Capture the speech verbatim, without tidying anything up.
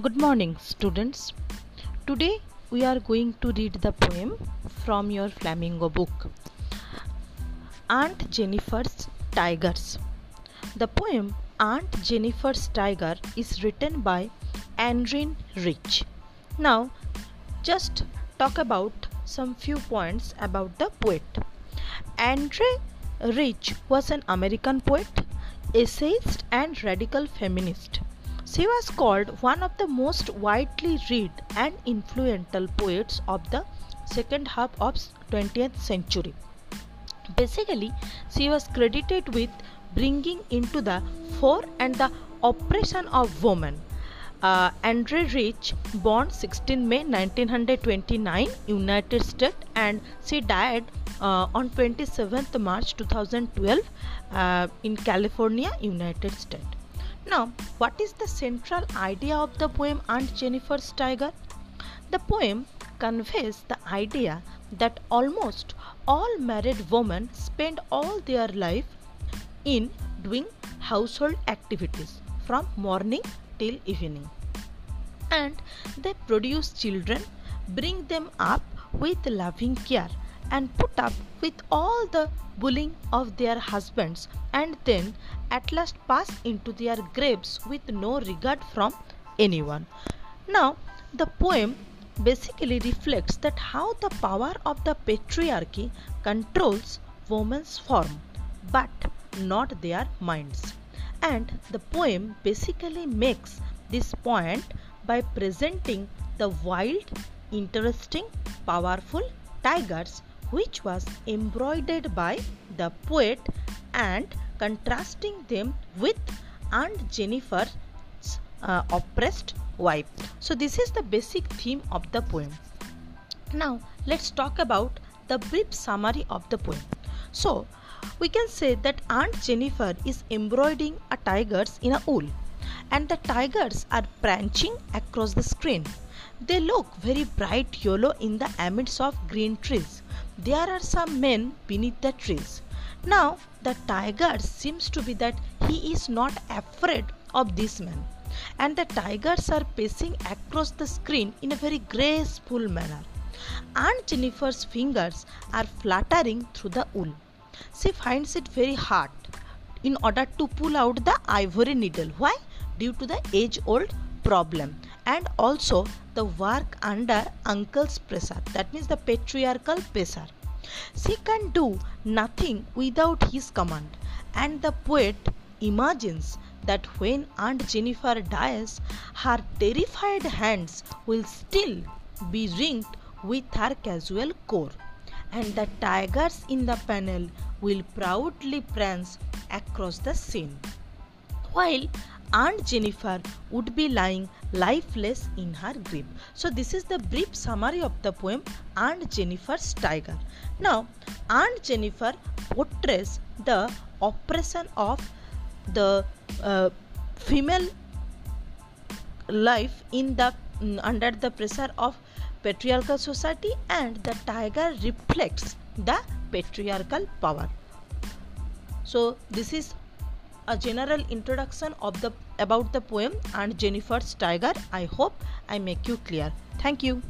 Good morning, students. Today we are going to read the poem from your flamingo book, Aunt Jennifer's Tigers. The poem Aunt Jennifer's Tiger is written by Adrienne Rich. Now, just talk about some few points about the poet. Adrienne Rich was an American poet, essayist, and radical feminist. She was called one of the most widely read and influential poets of the second half of twentieth century. Basically, she was credited with bringing into the fore and the oppression of women. Uh, Adrienne Rich, born sixteenth May nineteen twenty-nine, United States, and she died uh, on twenty-seventh March two thousand twelve uh, in California, United States. Now, what is the central idea of the poem Aunt Jennifer's Tiger? The poem conveys the idea that almost all married women spend all their life in doing household activities from morning till evening, and they produce children, bring them up with loving care, and put up with all the bullying of their husbands, and then at last pass into their graves with no regard from anyone. Now, the poem basically reflects that how the power of the patriarchy controls women's form, but not their minds. And the poem basically makes this point by presenting the wild, interesting, powerful tigers which was embroidered by the poet, and contrasting them with Aunt Jennifer's uh, oppressed wife. So this is the basic theme of the poem. Now let's talk about the brief summary of the poem. So we can say that Aunt Jennifer is embroidering a tigers in a wool, and the tigers are branching across the screen. They look very bright yellow in the amidst of green trees. There are some men beneath the trees. Now, the tiger seems to be that he is not afraid of these men, and the tigers are pacing across the screen in a very graceful manner. Aunt Jennifer's fingers are fluttering through the wool. She finds it very hard in order to pull out the ivory needle. Why? Due to the age-old problem, and also the work under uncle's pressure, that means the patriarchal pressure. She can do nothing without his command, and the poet imagines that when Aunt Jennifer dies, her terrified hands will still be ringed with her casual core, and the tigers in the panel will proudly prance across the scene, while Aunt Jennifer would be lying lifeless in her grave. So this is the brief summary of the poem Aunt Jennifer's Tiger. Now, Aunt Jennifer portrays the oppression of the uh, female life in the um, under the pressure of patriarchal society, and the tiger reflects the patriarchal power. So this is a general introduction of the about the poem Aunt Jennifer's Tiger. I hope I make you clear. Thank you.